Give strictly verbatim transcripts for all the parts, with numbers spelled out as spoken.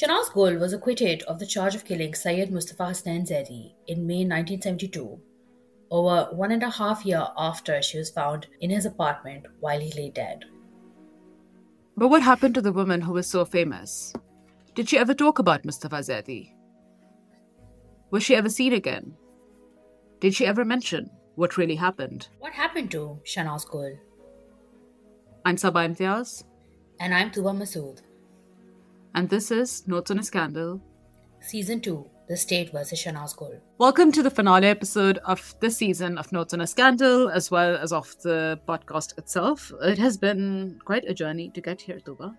Shahnaz Gul was acquitted of the charge of killing Syed Mustafa Hassan Zaidi in May nineteen seventy-two, over one and a half year after she was found in his apartment while he lay dead. But what happened to the woman who was so famous? Did she ever talk about Mustafa Zaidi? Was she ever seen again? Did she ever mention what really happened? What happened to Shahnaz Gul? I'm Saba Imtiaz. And I'm Tooba Masood. And this is Notes on a Scandal, Season two, The State versus Shahnaz Gul. Welcome to the finale episode of this season of Notes on a Scandal, as well as of the podcast itself. It has been quite a journey to get here, Tooba.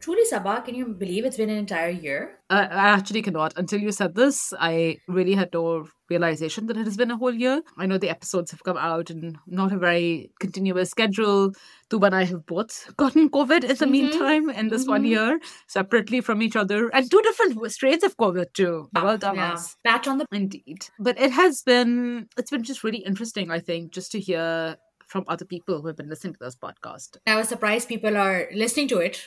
Truly, Saba, can you believe it's been an entire year? Uh, I actually cannot. Until you said this, I really had no realization that it has been a whole year. I know the episodes have come out in not a very continuous schedule. Tooba and I have both gotten COVID in the mm-hmm. meantime in this mm-hmm. one year, separately from each other, and two different strains of COVID too. Ah, well done, yeah. us. Patch on the indeed. But it has been, it's been just really interesting, I think, just to hear from other people who have been listening to this podcast. I was surprised people are listening to it.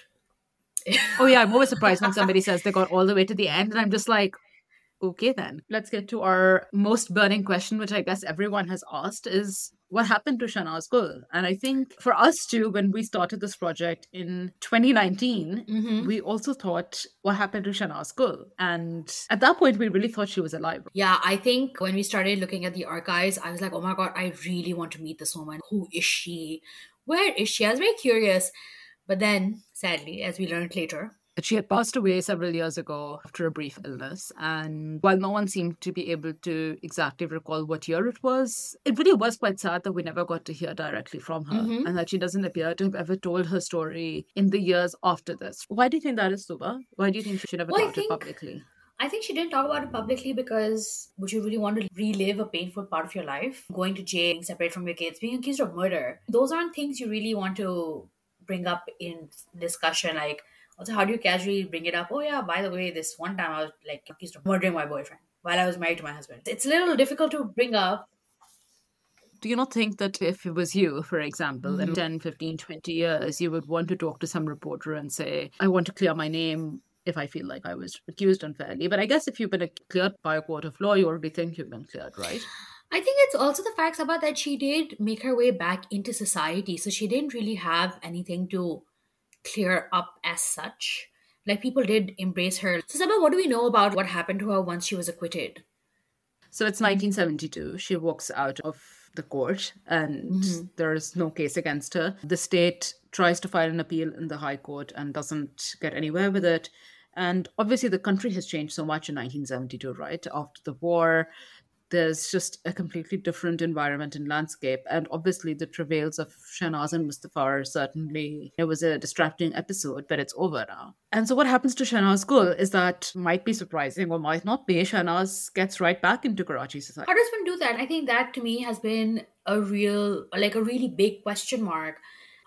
Oh yeah, I'm always surprised when somebody says they got all the way to the end, and I'm just like, okay then. Let's get to our most burning question, which I guess everyone has asked, is what happened to Shahnaz Gul? And I think for us too, when we started this project in twenty nineteen, mm-hmm. we also thought, what happened to Shahnaz Gul? And at that point, we really thought she was alive. Yeah, I think when we started looking at the archives, I was like, oh my God, I really want to meet this woman. Who is she? Where is she? I was very curious. But then, sadly, as we learned later, she had passed away several years ago after a brief illness. And while no one seemed to be able to exactly recall what year it was, it really was quite sad that we never got to hear directly from her mm-hmm. and that she doesn't appear to have ever told her story in the years after this. Why do you think that is, Tooba? Why do you think she never well, talked I think, it publicly? I think she didn't talk about it publicly because would you really want to relive a painful part of your life? Going to jail, being separate from your kids, being accused of murder. Those aren't things you really want to bring up in discussion. Like, also, how do you casually bring it up? Oh yeah, by the way, this one time I was like accused of murdering my boyfriend while I was married to my husband. It's a little difficult to bring up. Do you not think that if it was you, for example, mm-hmm. in ten, fifteen, twenty years, you would want to talk to some reporter and say, I want to clear my name if I feel like I was accused unfairly? But I guess if you've been cleared by a court of law, you already think you've been cleared, right? I think it's also the fact about that she did make her way back into society. So she didn't really have anything to clear up as such. Like, people did embrace her. So Saba, what do we know about what happened to her once she was acquitted? So it's nineteen seventy-two. She walks out of the court and mm-hmm. there is no case against her. The state tries to file an appeal in the High Court and doesn't get anywhere with it. And obviously the country has changed so much in nineteen seventy-two, right? After the war, there's just a completely different environment and landscape. And obviously the travails of Shahnaz and Mustafa are certainly, it was a distracting episode, but it's over now. And so what happens to Shahnaz Gul is that, might be surprising or might not be, Shahnaz gets right back into Karachi society. How does one do that? I think that to me has been a real, like a really big question mark.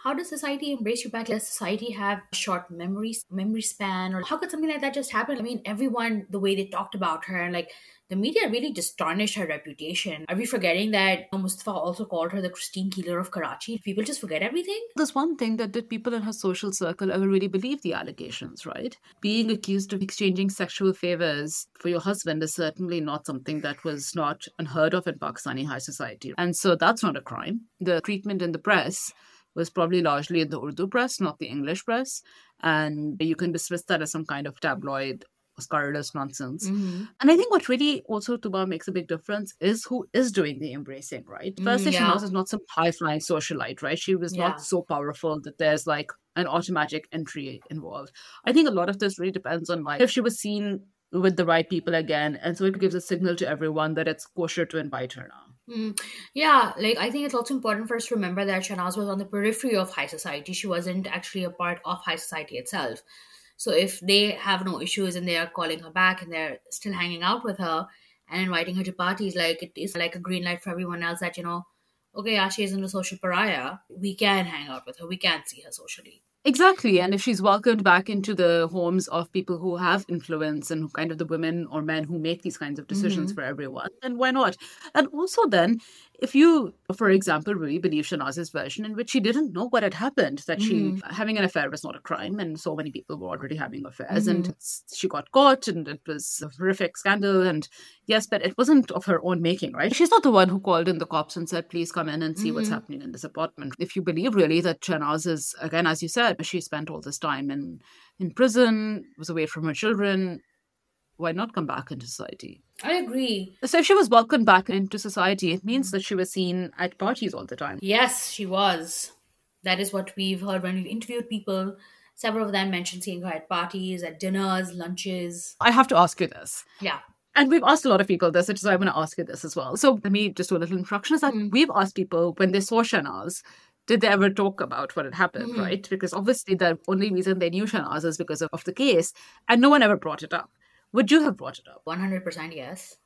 How does society embrace you back? Does society have short memories, memory span? Or how could something like that just happen? I mean, everyone, the way they talked about her, and like the media really just tarnished her reputation. Are we forgetting that Mustafa also called her the Christine Keeler of Karachi? People just forget everything? There's one thing that did people in her social circle ever really believe the allegations, right? Being accused of exchanging sexual favors for your husband is certainly not something that was not unheard of in Pakistani high society. And so that's not a crime. The treatment in the press was probably largely in the Urdu press, not the English press. And you can dismiss that as some kind of tabloid, scurrilous nonsense. Mm-hmm. And I think what really also, Tooba, makes a big difference is who is doing the embracing, right? Firstly, mm, yeah. Shahnaz is not some high-flying socialite, right? She was yeah. not so powerful that there's like an automatic entry involved. I think a lot of this really depends on like if she was seen with the right people again. And so it gives a signal to everyone that it's kosher to invite her now. Mm, yeah, like I think it's also important for us to remember that Shahnaz was on the periphery of high society. She wasn't actually a part of high society itself. So if they have no issues and they are calling her back and they're still hanging out with her and inviting her to parties, like it is like a green light for everyone else that, you know, okay, yeah, she isn't a social pariah. We can hang out with her. We can see her socially. Exactly. And if she's welcomed back into the homes of people who have influence and kind of the women or men who make these kinds of decisions mm-hmm. for everyone, then why not? And also then If you, for example, really believe Shahnaz's version in which she didn't know what had happened, that mm-hmm. she having an affair was not a crime and so many people were already having affairs mm-hmm. and she got caught and it was a horrific scandal and yes, but it wasn't of her own making, right? She's not the one who called in the cops and said, please come in and see mm-hmm. what's happening in this apartment. If you believe really that Shahnaz is, again, as you said, she spent all this time in, in prison, was away from her children, why not come back into society? I agree. So if she was welcomed back into society, it means that she was seen at parties all the time. Yes, she was. That is what we've heard when we've interviewed people. Several of them mentioned seeing her at parties, at dinners, lunches. I have to ask you this. Yeah. And we've asked a lot of people this, which is why I want to ask you this as well. So let me just do a little introduction. Is that mm. we've asked people when they saw Shahnaz, did they ever talk about what had happened, mm. right? Because obviously the only reason they knew Shahnaz is because of, of the case, and no one ever brought it up. Would you have brought it up? one hundred percent yes.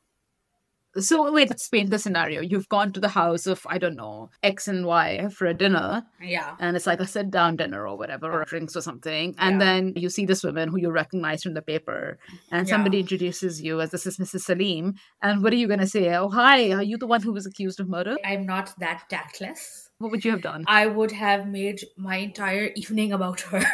So wait, let's paint the scenario. You've gone to the house of, I don't know, X and Y for a dinner. Yeah. And it's like a sit-down dinner or whatever, or drinks or something. And yeah. then you see this woman who you recognize from the paper. And yeah. somebody introduces you as, this is Missus Salim. And what are you going to say? Oh, hi, are you the one who was accused of murder? I'm not that tactless. What would you have done? I would have made my entire evening about her.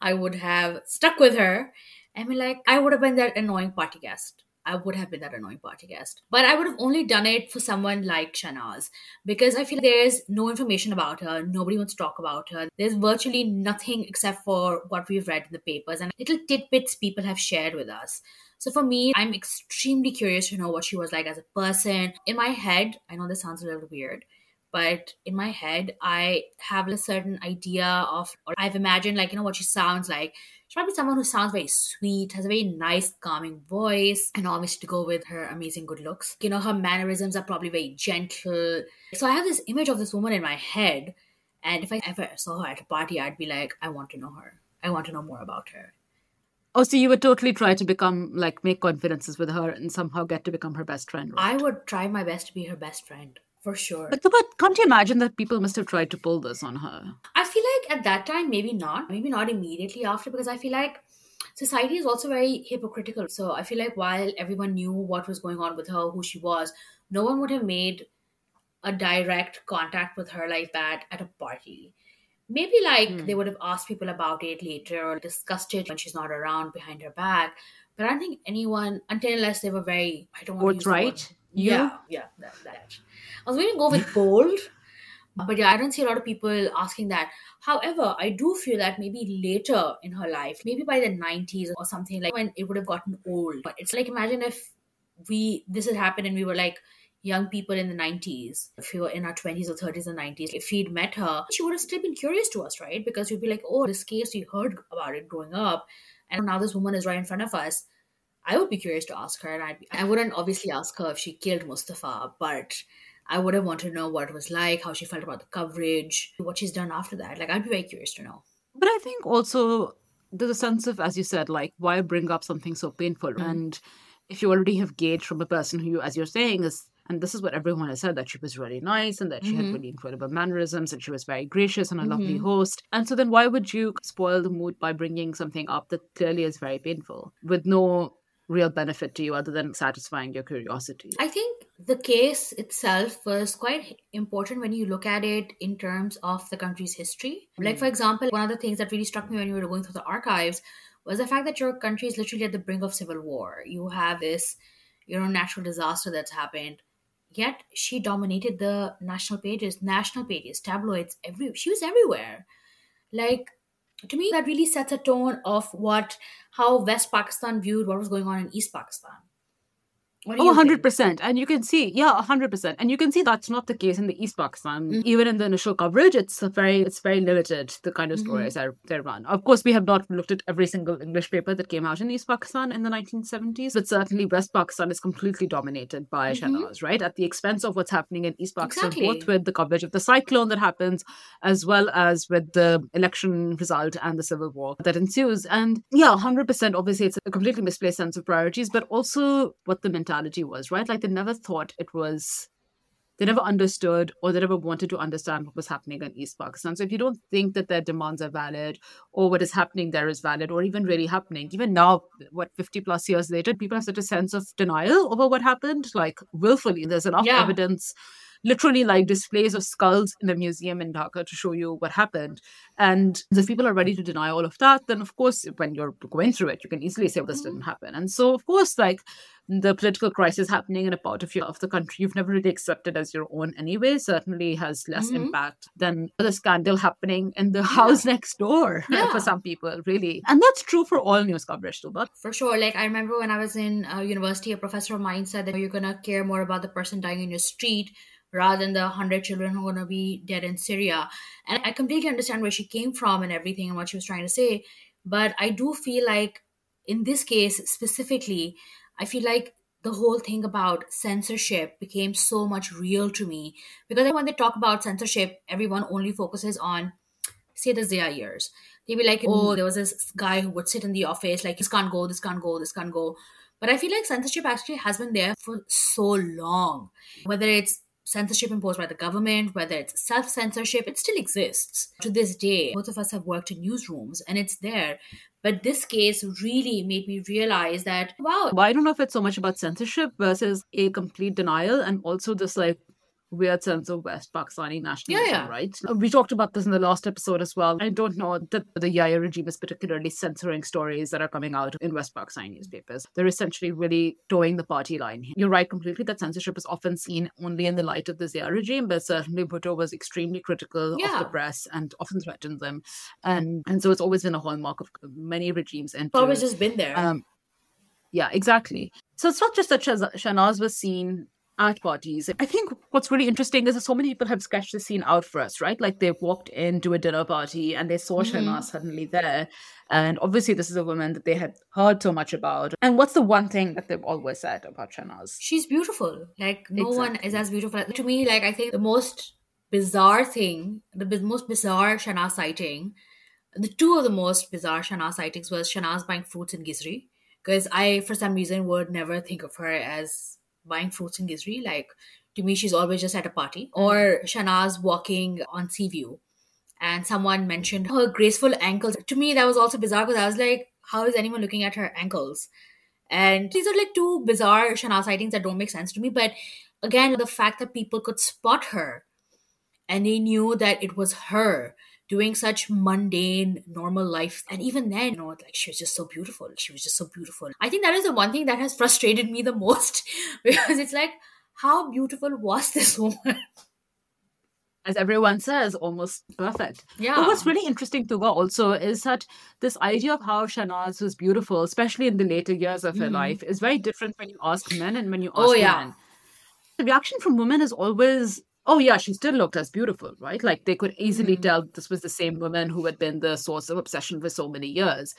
I would have stuck with her. I mean, like, I would have been that annoying party guest. I would have been that annoying party guest. But I would have only done it for someone like Shahnaz, because I feel there's no information about her. Nobody wants to talk about her. There's virtually nothing except for what we've read in the papers and little tidbits people have shared with us. So for me, I'm extremely curious to know what she was like as a person. In my head, I know this sounds a little weird, but in my head, I have a certain idea of, or I've imagined, like, you know, what she sounds like. She's probably someone who sounds very sweet, has a very nice, calming voice, and obviously to go with her amazing good looks. You know, her mannerisms are probably very gentle. So I have this image of this woman in my head, and if I ever saw her at a party, I'd be like, I want to know her. I want to know more about her. Oh, so you would totally try to become, like, make confidences with her and somehow get to become her best friend, right? I would try my best to be her best friend. For sure. But, but can't you imagine that people must have tried to pull this on her? I feel like at that time, maybe not. Maybe not immediately after, because I feel like society is also very hypocritical. So I feel like while everyone knew what was going on with her, who she was, no one would have made a direct contact with her like that at a party. Maybe like mm. they would have asked people about it later or discussed it when she's not around behind her back. But I don't think anyone, until unless they were very, I don't want to right. You? Yeah, yeah, that, that. I was going to go with bold, but yeah, I don't see a lot of people asking that. However, I do feel that maybe later in her life, maybe by the nineties or something, like when it would have gotten old. But it's like, imagine if we this had happened and we were like young people in the nineties, if we were in our twenties or thirties or nineties, if we'd met her, she would have still been curious to us, right? Because we'd be like, oh, this case, we heard about it growing up, and now this woman is right in front of us. I would be curious to ask her, and I'd be, I wouldn't obviously ask her if she killed Mustafa, but I would have wanted to know what it was like, how she felt about the coverage, what she's done after that. Like, I'd be very curious to know. But I think also there's a sense of, as you said, like, why bring up something so painful? Mm-hmm. And if you already have gauged from a person who, you, as you're saying, is, and this is what everyone has said, that she was really nice and that she mm-hmm. had really incredible mannerisms and she was very gracious and a mm-hmm. lovely host. And so then why would you spoil the mood by bringing something up that clearly is very painful with no real benefit to you other than satisfying your curiosity? I think the case itself was quite important when you look at it in terms of the country's history. Mm. Like, for example, one of the things that really struck me when you were going through the archives was the fact that your country is literally at the brink of civil war. You have this, you know, natural disaster that's happened. Yet she dominated the national pages, national pages, tabloids, every, she was everywhere. Like, to me, that really sets a tone of what, how West Pakistan viewed what was going on in East Pakistan. Oh, one hundred percent. Think? And you can see, yeah, one hundred percent. And you can see that's not the case in the East Pakistan. Mm-hmm. Even in the initial coverage, it's a very it's very limited, the kind of stories mm-hmm. that are run. Of course, we have not looked at every single English paper that came out in East Pakistan in the nineteen seventies, but certainly West Pakistan is completely dominated by mm-hmm. Shahnaz, right? At the expense of what's happening in East Pakistan, exactly. both with the coverage of the cyclone that happens, as well as with the election result and the civil war that ensues. And yeah, one hundred percent, obviously, it's a completely misplaced sense of priorities, but also what the mentality was, right? Like, they never thought it was, they never understood or they never wanted to understand what was happening in East Pakistan. So if you don't think that their demands are valid or what is happening there is valid or even really happening, even now, what, fifty plus years later, people have such a sense of denial over what happened, like willfully. There's enough yeah. evidence literally like displays of skulls in the museum in Dhaka to show you what happened. And if people are ready to deny all of that, then of course, when you're going through it, you can easily say, well, this didn't happen. And so, of course, like the political crisis happening in a part of, your, of the country you've never really accepted as your own anyway, certainly has less mm-hmm. impact than the scandal happening in the house yeah. next door yeah. for some people, really. And that's true for all news coverage too. But for sure, like I remember when I was in uh, university, a professor of mine said that you're going to care more about the person dying in your street rather than the one hundred children who are going to be dead in Syria. And I completely understand where she came from and everything and what she was trying to say. But I do feel like in this case specifically, I feel like the whole thing about censorship became so much real to me. Because when they talk about censorship, everyone only focuses on, say, the Zia years. They'd be like, oh, there was this guy who would sit in the office, like, this can't go, this can't go, this can't go. But I feel like censorship actually has been there for so long. Whether it's censorship imposed by the government, whether it's self-censorship, it still exists. To this day, both of us have worked in newsrooms and it's there. But this case really made me realize that, wow. Well, I don't know if it's so much about censorship versus a complete denial and also this like weird sense of West Pakistani nationalism, yeah, yeah. right? We talked about this in the last episode as well. I don't know that the Yahya regime is particularly censoring stories that are coming out in West Pakistani newspapers. They're essentially really towing the party line. You're right completely that censorship is often seen only in the light of the Zia regime, but certainly Bhutto was extremely critical yeah. of the press and often threatened them. And and so it's always been a hallmark of many regimes. It's always just been there. Um, yeah, exactly. So it's not just that Shahnaz was seen at parties. I think what's really interesting is that so many people have sketched the scene out for us, right? Like they walked into a dinner party and they saw mm-hmm. Shahnaz suddenly there. And obviously this is a woman that they had heard so much about. And what's the one thing that they've always said about Shahnaz? She's beautiful. Like no exactly. one is as beautiful. To me, like I think the most bizarre thing, the b- most bizarre Shahnaz sighting, the two of the most bizarre Shahnaz sightings was Shahnaz buying fruits in Ghizri. Because I, for some reason, would never think of her as buying fruits in Ghizri. Like, to me, she's always just at a party. Or Shahnaz walking on Seaview and someone mentioned her graceful ankles. To me, that was also bizarre because I was like, how is anyone looking at her ankles? And these are like two bizarre Shahnaz sightings that don't make sense to me. But again, the fact that people could spot her and they knew that it was her doing such mundane, normal life. And even then, you know, like she was just so beautiful. She was just so beautiful. I think that is the one thing that has frustrated me the most because it's like, how beautiful was this woman? As everyone says, almost perfect. Yeah. But what's really interesting, Tooba, also is that this idea of how Shahnaz was beautiful, especially in the later years of mm-hmm. her life, is very different when you ask men and when you ask oh, yeah. women. The reaction from women is always, oh yeah, she still looked as beautiful, right? Like they could easily mm. tell this was the same woman who had been the source of obsession for so many years.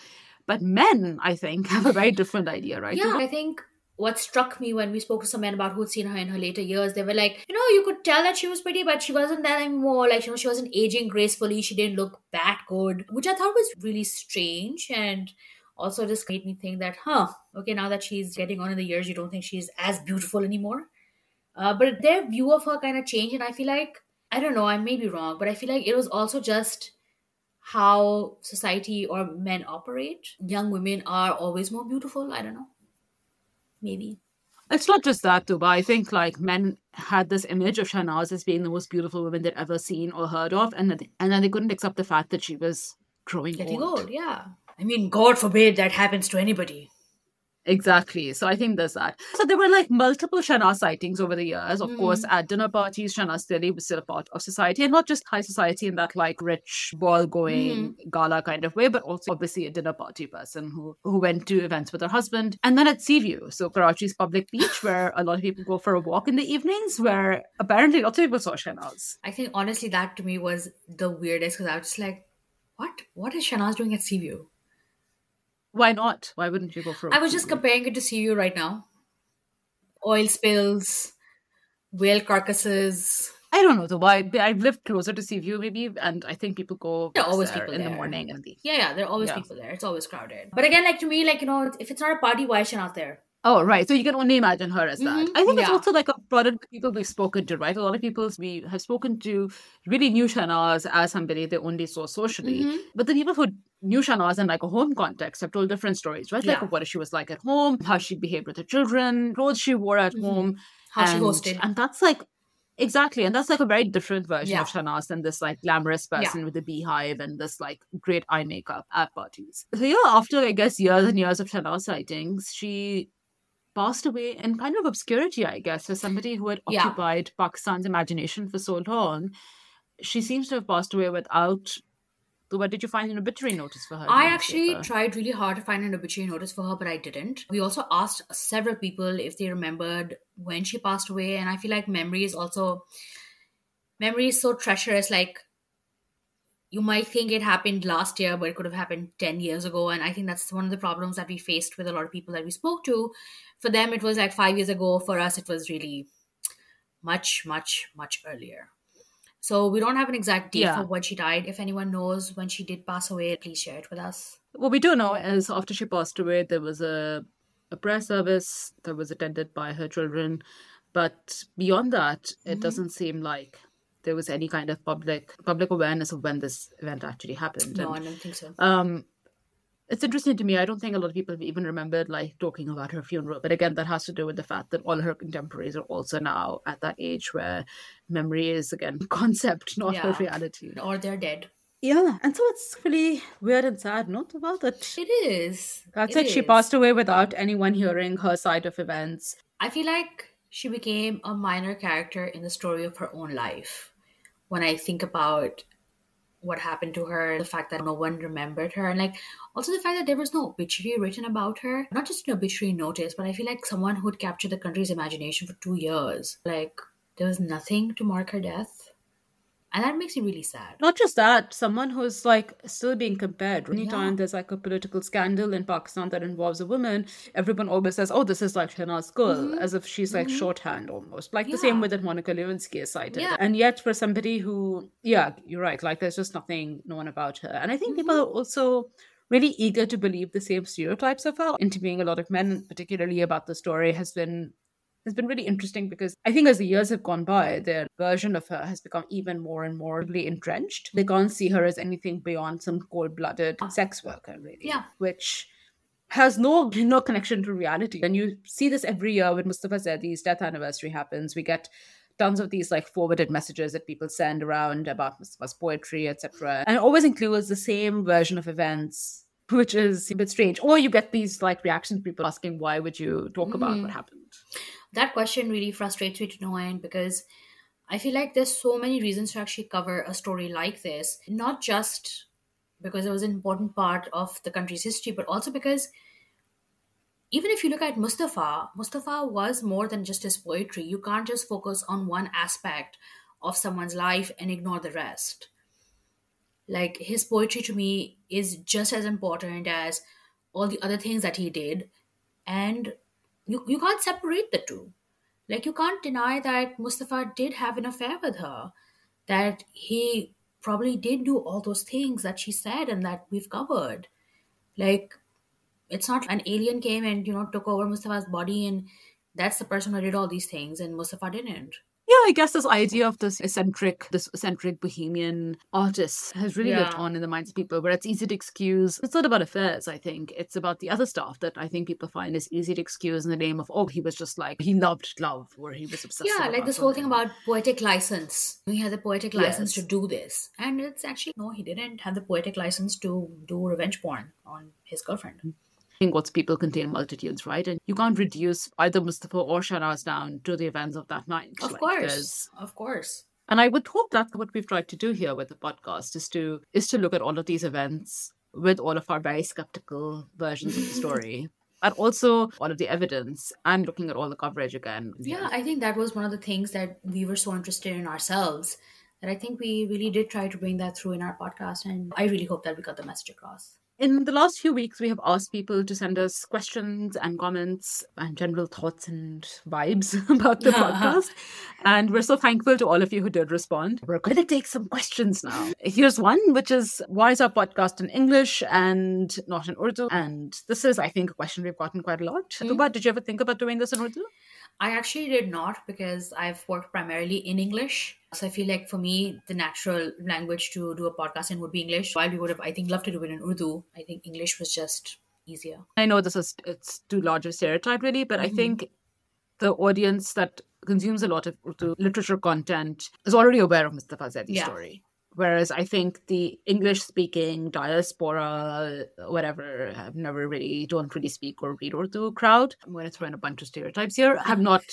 But men, I think, have a very different idea, right? Yeah, I think what struck me when we spoke to some men about who'd seen her in her later years, they were like, you know, you could tell that she was pretty, but she wasn't that anymore. Like, you know, she wasn't aging gracefully. She didn't look that good, which I thought was really strange and also just made me think that, huh, okay, now that she's getting on in the years, you don't think she's as beautiful anymore? Uh, but their view of her kind of changed. And I feel like, I don't know, I may be wrong, but I feel like it was also just how society or men operate. Young women are always more beautiful. I don't know. Maybe. It's not just that, Tooba. I think like men had this image of Shahnaz as being the most beautiful woman they'd ever seen or heard of. And, th- and then they couldn't accept the fact that she was growing Getting old. old, yeah. I mean, God forbid that happens to anybody. Exactly. So I think there's that. So there were like multiple Shahnaz sightings over the years. Of mm. course, at dinner parties, Shahnaz clearly was still a part of society, and not just high society in that like rich ball going mm. gala kind of way, but also obviously a dinner party person who, who went to events with her husband. And then at Seaview, so Karachi's public beach, where a lot of people go for a walk in the evenings, where apparently lots of people saw Shahnaz. I think honestly that to me was the weirdest because I was just like, what? What is Shahnaz doing at Seaview? Why not? Why wouldn't you go for it? I was just comparing it to Syria right now. Oil spills, whale carcasses. I don't know though. Why I've lived closer to Seaview maybe, and I think people go. There are always there people in there. The morning and the yeah, yeah. There are always yeah. people there. It's always crowded. But again, like to me, like you know, if it's not a party, why is she not there? Oh right, so you can only imagine her as that. Mm-hmm. I think yeah. it's also like a product of people we've spoken to, right? A lot of people we have spoken to really knew Shahnaz as somebody they only saw socially, mm-hmm. but the people who knew Shahnaz in like a home context have told different stories, right? Yeah. Like what she was like at home, how she behaved with her children, clothes she wore at mm-hmm. home, how and, she hosted, and that's like. Exactly. And that's like a very different version yeah. of Shahnaz than this like glamorous person yeah. with a beehive and this like great eye makeup at parties. So yeah, after I guess years and years of Shahnaz sightings, she passed away in kind of obscurity, I guess, for somebody who had yeah. occupied Pakistan's imagination for so long. She seems to have passed away without... But did you find an obituary notice for her? I actually paper? tried really hard to find an obituary notice for her, but I didn't. We also asked several people if they remembered when she passed away. And I feel like memory is also... Memory is so treacherous. Like, you might think it happened last year, but it could have happened ten years ago. And I think that's one of the problems that we faced with a lot of people that we spoke to. For them, it was like five years ago. For us, it was really much, much, much earlier. So we don't have an exact date yeah. for when she died. If anyone knows when she did pass away, please share it with us. What we do know is after she passed away, there was a, a prayer service that was attended by her children. But beyond that, mm-hmm. it doesn't seem like there was any kind of public public awareness of when this event actually happened. No, and, I don't think so. Um, it's interesting to me. I don't think a lot of people have even remembered like talking about her funeral. But again, that has to do with the fact that all her contemporaries are also now at that age where memory is, again, concept, not yeah. her reality. Or they're dead. Yeah. And so it's really weird and sad, not about it. It is. That's it. It. Is. She passed away without anyone hearing her side of events. I feel like she became a minor character in the story of her own life. When I think about what happened to her, the fact that no one remembered her, and like also the fact that there was no obituary written about her, not just an obituary notice, but I feel like someone who had captured the country's imagination for two years, like there was nothing to mark her death. And that makes me really sad. Not just that, someone who's like still being compared. Anytime yeah. there's like a political scandal in Pakistan that involves a woman, everyone always says, oh, this is like Shahnaz Gul, mm-hmm. as if she's like mm-hmm. shorthand almost. Like yeah. the same way that Monica Lewinsky is cited. Yeah. And yet for somebody who, yeah, you're right, like there's just nothing known about her. And I think mm-hmm. people are also really eager to believe the same stereotypes of her. Interviewing a lot of men, particularly about the story, has been... It's been really interesting because I think as the years have gone by, their version of her has become even more and more really entrenched. They can't see her as anything beyond some cold-blooded uh, sex worker, really, yeah. which has no, no connection to reality. And you see this every year when Mustafa Zaidi's death anniversary happens. We get tons of these like forwarded messages that people send around about Mustafa's poetry, et cetera. And it always includes the same version of events, which is a bit strange. Or you get these like reactions, people asking, why would you talk mm-hmm. about what happened? That question really frustrates me to no end because I feel like there's so many reasons to actually cover a story like this. Not just because it was an important part of the country's history, but also because even if you look at Mustafa, Mustafa was more than just his poetry. You can't just focus on one aspect of someone's life and ignore the rest. Like, his poetry to me is just as important as all the other things that he did. And You you can't separate the two. Like, you can't deny that Mustafa did have an affair with her, that he probably did do all those things that she said and that we've covered. Like, it's not an alien came and, you know, took over Mustafa's body and that's the person who did all these things and Mustafa didn't. Yeah, I guess this idea of this eccentric, this eccentric bohemian artist has really yeah. lived on in the minds of people, where it's easy to excuse. It's not about affairs, I think. It's about the other stuff that I think people find is easy to excuse in the name of, oh, he was just like, he loved love, or he was obsessed. Yeah, like this something. Whole thing about poetic license. He had the poetic license yes. to do this. And it's actually, no, he didn't have the poetic license to do revenge porn on his girlfriend. Mm-hmm. I think what's people contain multitudes, right? And you can't reduce either Mustafa or Shahnaz down to the events of that night. Of like course, there's... of course. And I would hope that's what we've tried to do here with the podcast, is to is to look at all of these events with all of our very skeptical versions of the story, and also all of the evidence and looking at all the coverage again. Yeah, yeah, I think that was one of the things that we were so interested in ourselves, that I think we really did try to bring that through in our podcast. And I really hope that we got the message across. In the last few weeks, we have asked people to send us questions and comments and general thoughts and vibes about the yeah. podcast. And we're so thankful to all of you who did respond. We're going to take some questions now. Here's one, which is, why is our podcast in English and not in Urdu? And this is, I think, a question we've gotten quite a lot. Mm-hmm. Tooba, did you ever think about doing this in Urdu? I actually did not, because I've worked primarily in English. So I feel like for me, the natural language to do a podcast in would be English. While we would have, I think, loved to do it in Urdu, I think English was just easier. I know this is it's too large a stereotype, really, but mm-hmm. I think the audience that consumes a lot of literature content is already aware of Mustafa Zaidi's yeah. story. Whereas I think the English-speaking diaspora, whatever, have never really, don't really speak or read Urdu crowd. I'm going to throw in a bunch of stereotypes here. Have not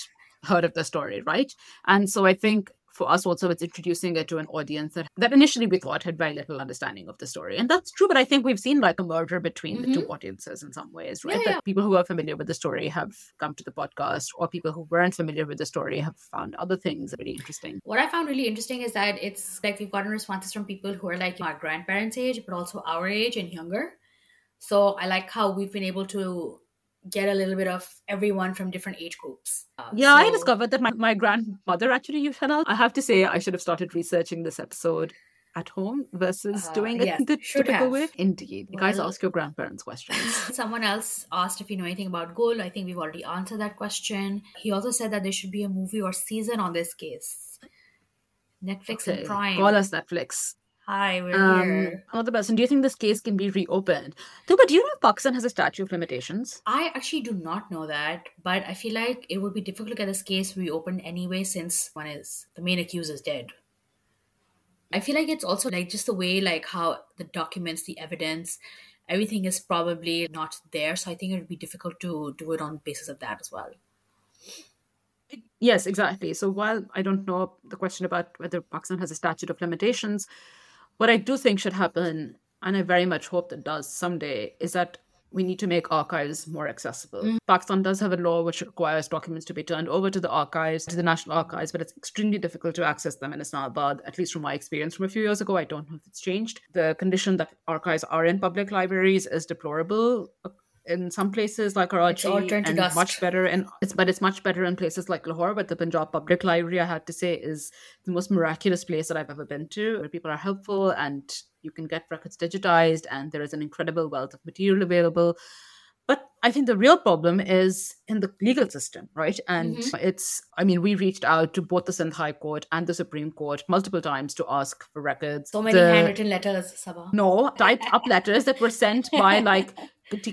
heard of the story, right? And so I think for us also, it's introducing it to an audience that, that initially we thought had very little understanding of the story. And that's true, but I think we've seen like a merger between mm-hmm. the two audiences in some ways, right? Yeah, that yeah. people who are familiar with the story have come to the podcast, or people who weren't familiar with the story have found other things really interesting. What I found really interesting is that it's like we've gotten responses from people who are like our grandparents' age, but also our age and younger. So I like how we've been able to get a little bit of everyone from different age groups. Uh, yeah, so... I discovered that my, my grandmother actually used Shahnaz. I have to say I should have started researching this episode at home versus uh, doing yes, it the typical have. way. Indeed. Well, guys, ask your grandparents questions. Someone else asked if you know anything about Gul. I think we've already answered that question. He also said that there should be a movie or season on this case. Netflix okay. and Prime. Call us, Netflix. Hi, we're um, here. Another person, do you think this case can be reopened? Tooba, do you know if Pakistan has a statute of limitations? I actually do not know that, but I feel like it would be difficult to get this case reopened anyway since one is, the main accused is dead. I feel like it's also like just the way like how the documents, the evidence, everything is probably not there. So I think it would be difficult to do it on the basis of that as well. Yes, exactly. So while I don't know the question about whether Pakistan has a statute of limitations, what I do think should happen, and I very much hope that does someday, is that we need to make archives more accessible. Mm-hmm. Pakistan does have a law which requires documents to be turned over to the archives, to the National Archives, but it's extremely difficult to access them in Islamabad, at least from my experience from a few years ago. I don't know if it's changed. The condition that archives are in public libraries is deplorable in some places like Karachi, and dust. much better in it's but it's much better in places like Lahore, but the Punjab Public Library, I had to say, is the most miraculous place that I've ever been to, where people are helpful and you can get records digitized and there is an incredible wealth of material available. But I think the real problem is in the legal system, right? And mm-hmm. it's, I mean, we reached out to both the Sindh High Court and the Supreme Court multiple times to ask for records. So many the, handwritten letters, Saba. No, typed up letters that were sent by like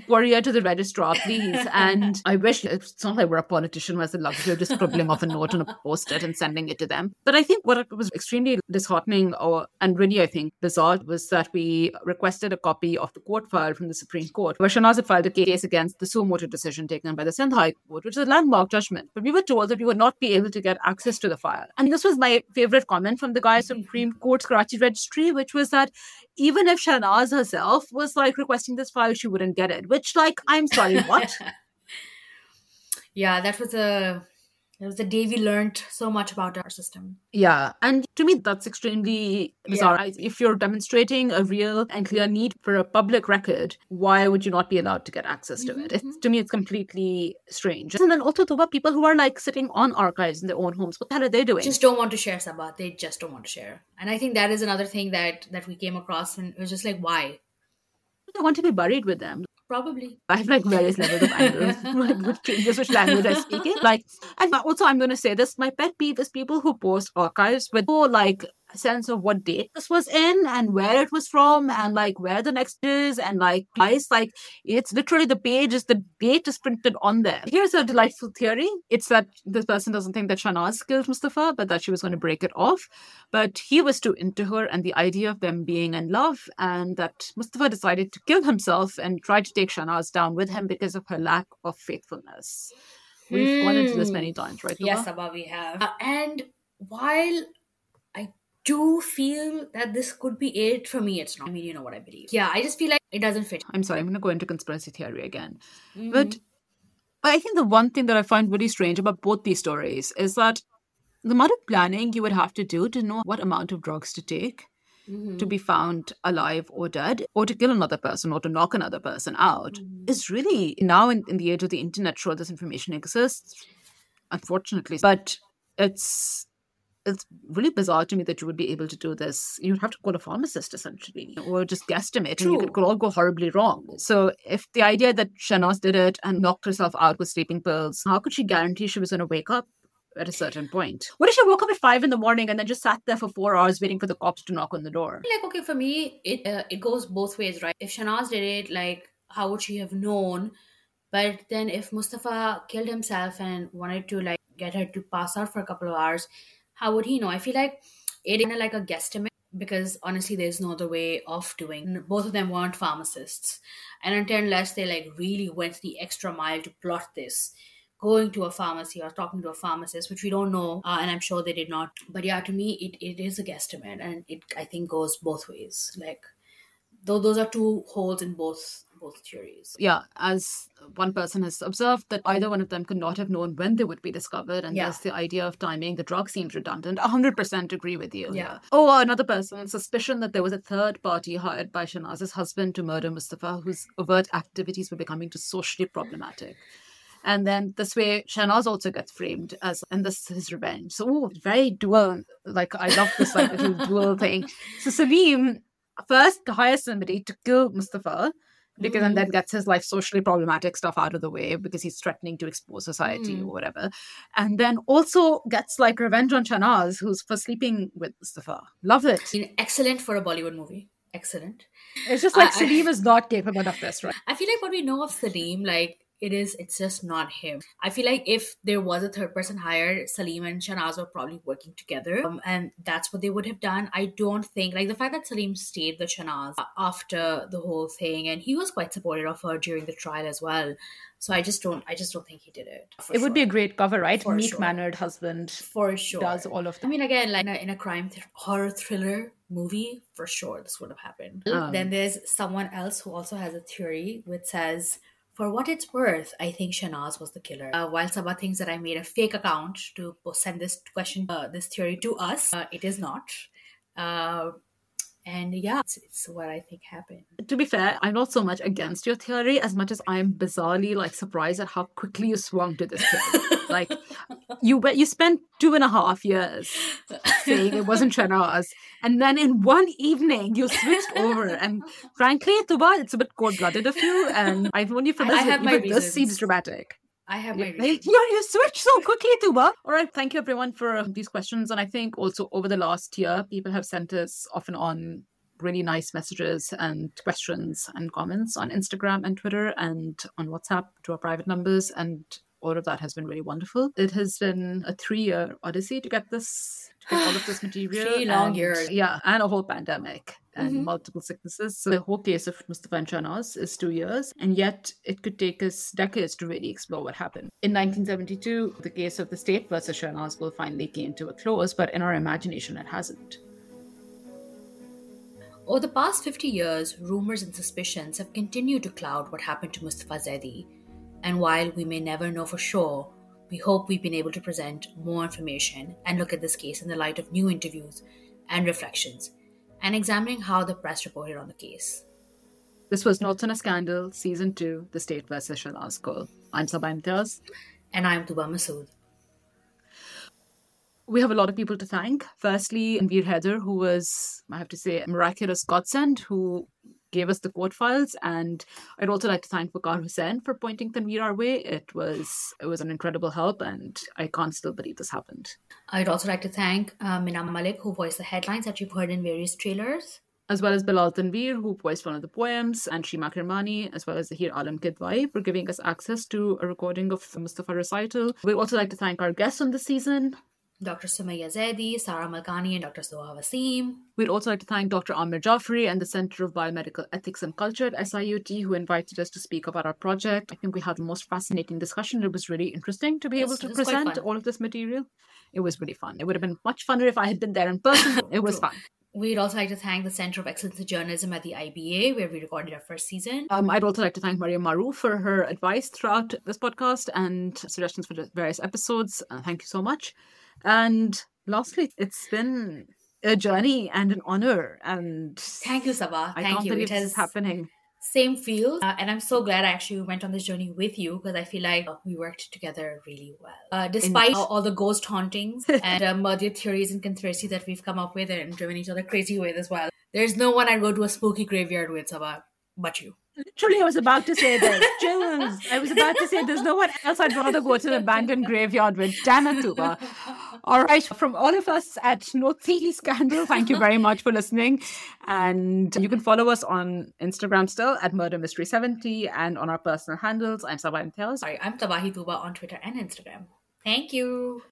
courier to the registrar, please. And I wish, it's not like we're a politician who has the luxury of just scribbling off a note on a post-it and sending it to them. But I think what was extremely disheartening or and really, I think, bizarre was that we requested a copy of the court file from the Supreme Court, where Shahnaz had filed a case against the suo motu decision taken by the Sindh High Court, which is a landmark judgment. But we were told that we would not be able to get access to the file. And this was my favorite comment from the guy at Supreme Court's Karachi Registry, which was that even if Shahnaz herself was like requesting this file, she wouldn't get it, which like, I'm sorry, what? yeah, that was a, that was the day we learned so much about our system. Yeah. And to me, that's extremely bizarre. Yeah. If you're demonstrating a real and clear need for a public record, why would you not be allowed to get access to mm-hmm. it? It's, to me, it's completely strange. And then also Tooba, people who are like sitting on archives in their own homes, what the hell are they doing? Just don't want to share, Saba. They just don't want to share. And I think that is another thing that, that we came across, and it was just like, why? I want to be buried with them. Probably. I have like various levels of anger with changes which language I speak in. Like, and also I'm going to say this, my pet peeve is people who post archives with no like sense of what date this was in and where it was from and like where the next is and like place. Like it's literally the page is the date is printed on there. Here's a delightful theory. It's that this person doesn't think that Shahnaz killed Mustafa, but that she was going to break it off. But he was too into her and the idea of them being in love, and that Mustafa decided to kill himself and tried to take Shahnaz down with him because of her lack of faithfulness. Hmm. We've gone into this many times, right? Tooba? Yes, Saba, we have. Uh, and while I do feel that this could be it. For me, it's not. I mean, you know what I believe. Yeah, I just feel like it doesn't fit. I'm sorry, I'm going to go into conspiracy theory again. Mm-hmm. But, but I think the one thing that I find really strange about both these stories is that the amount of planning you would have to do to know what amount of drugs to take mm-hmm. to be found alive or dead, or to kill another person or to knock another person out mm-hmm. is really, now in, in the age of the internet, sure, this information exists, unfortunately. But it's... It's really bizarre to me that you would be able to do this. You'd have to call a pharmacist, essentially, or just guesstimate. True. And it could all go horribly wrong. So if the idea that Shahnaz did it and knocked herself out with sleeping pills, how could she guarantee she was going to wake up at a certain point? What if she woke up at five in the morning and then just sat there for four hours waiting for the cops to knock on the door? Like, okay, for me, it uh, it goes both ways, right? If Shahnaz did it, like, how would she have known? But then if Mustafa killed himself and wanted to like get her to pass out for a couple of hours, how would he know? I feel like it's like a guesstimate, because honestly, there's no other way of doing. Both of them weren't pharmacists. And until unless they like really went the extra mile to plot this, going to a pharmacy or talking to a pharmacist, which we don't know, uh, and I'm sure they did not. But yeah, to me, it, it is a guesstimate, and it, I think, goes both ways. Like, though those are two holes in both both theories. Yeah, as one person has observed, that either one of them could not have known when they would be discovered, and yeah. Thus the idea of timing the drug seems redundant. one hundred percent agree with you. Yeah. Oh, another person, suspicion that there was a third party hired by Shahnaz's husband to murder Mustafa, whose overt activities were becoming too socially problematic. And then this way, Shahnaz also gets framed as, and this is his revenge. So, ooh, very dual. Like, I love this like little dual thing. So, Salim first hires somebody to kill Mustafa, because mm. and then gets his like socially problematic stuff out of the way because he's threatening to expose society mm. or whatever. And then also gets like revenge on Shahnaz, who's for sleeping with Mustafa. Love it. Excellent for a Bollywood movie. Excellent. It's just like I, Salim I, is not capable of this, right? I feel like what we know of Salim, like, It is, it's just not him. I feel like if there was a third person hired, Salim and Shahnaz were probably working together. Um, and that's what they would have done. I don't think, like the fact that Salim stayed with Shahnaz after the whole thing, and he was quite supportive of her during the trial as well. So I just don't, I just don't think he did it. It sure. would be a great cover, right? Meek-mannered sure. husband. For sure. Does all of that. I mean, again, like in a, in a crime th- horror thriller movie, for sure this would have happened. Um, then there's someone else who also has a theory which says, for what it's worth, I think Shahnaz was the killer. Uh, while Saba thinks that I made a fake account to send this question, uh, this theory to us, uh, it is not. Uh, and yeah, it's, it's what I think happened. To be fair, I'm not so much against your theory as much as I'm bizarrely like surprised at how quickly you swung to this theory. Like, you you spent two and a half years saying it wasn't Shahnaz, and then in one evening you switched over. And frankly, Tooba, it's a bit cold-blooded of you, and I've known you for this, I have my reasons. This seems dramatic. I have my reasons. You, you switched so quickly, Tooba. All right, thank you everyone for um, these questions. And I think also over the last year, people have sent us off and on really nice messages and questions and comments on Instagram and Twitter and on WhatsApp to our private numbers, and all of that has been really wonderful. It has been a three-year odyssey to get this, to get all of this material. Three long and, years. Yeah, and a whole pandemic and mm-hmm. multiple sicknesses. So the whole case of Mustafa and Shahnaz is two years, and yet it could take us decades to really explore what happened. In nineteen seventy-two, the case of the state versus Shahnaz Gul finally came to a close, but in our imagination, it hasn't. Over the past fifty years, rumors and suspicions have continued to cloud what happened to Mustafa Zaidi. And while we may never know for sure, we hope we've been able to present more information and look at this case in the light of new interviews and reflections, and examining how the press reported on the case. This was Notes on a Scandal, Season two, The State versus Shahnaz Gul. I'm Saba Imtiaz. And I'm Tooba Masood. We have a lot of people to thank. Firstly, Anvir Heather, who was, I have to say, a miraculous godsend, who gave us the court files. And I'd also like to thank Bukar Hussain for pointing Tanvir our way. It was it was an incredible help, and I can't still believe this happened. I'd also like to thank uh, Mina Malik, who voiced the headlines that you've heard in various trailers, as well as Bilal Tanvir, who voiced one of the poems, and Shima Kermani, as well as Zaheer Alam Kidwai, for giving us access to a recording of the Mustafa recital. We'd also like to thank our guests on this season, Doctor Sumaya Zaidi, Sara Malkani, and Doctor Soha Vaseem. We'd also like to thank Doctor Amir Jafri and the Center of Biomedical Ethics and Culture at S I U T, who invited us to speak about our project. I think we had the most fascinating discussion. It was really interesting to be yes, able to present all of this material. It was really fun. It would have been much funner if I had been there in person. It was fun. We'd also like to thank the Center of Excellence in Journalism at the I B A, where we recorded our first season. Um, I'd also like to thank Maria Maru for her advice throughout this podcast and suggestions for various episodes. Uh, thank you so much. And lastly, it's been a journey and an honor. And thank you, Saba. I thank can't you. Believe it this is happening. Same feel. Uh, and I'm so glad I actually went on this journey with you, because I feel like uh, we worked together really well. Uh, despite In- uh, all the ghost hauntings and uh, murder theories and conspiracy that we've come up with and driven each other crazy with as well, there's no one I'd go to a spooky graveyard with, Saba, but you. Literally, I was about to say this. Chills. I was about to say there's no one else I'd rather go to an abandoned graveyard with. Dana Tooba. All right. From all of us at Notes on a Scandal, thank you very much for listening. And you can follow us on Instagram still at murder mystery seventy and on our personal handles. I'm Saba Imtiaz. Sorry, I'm tabahitooba on Twitter and Instagram. Thank you.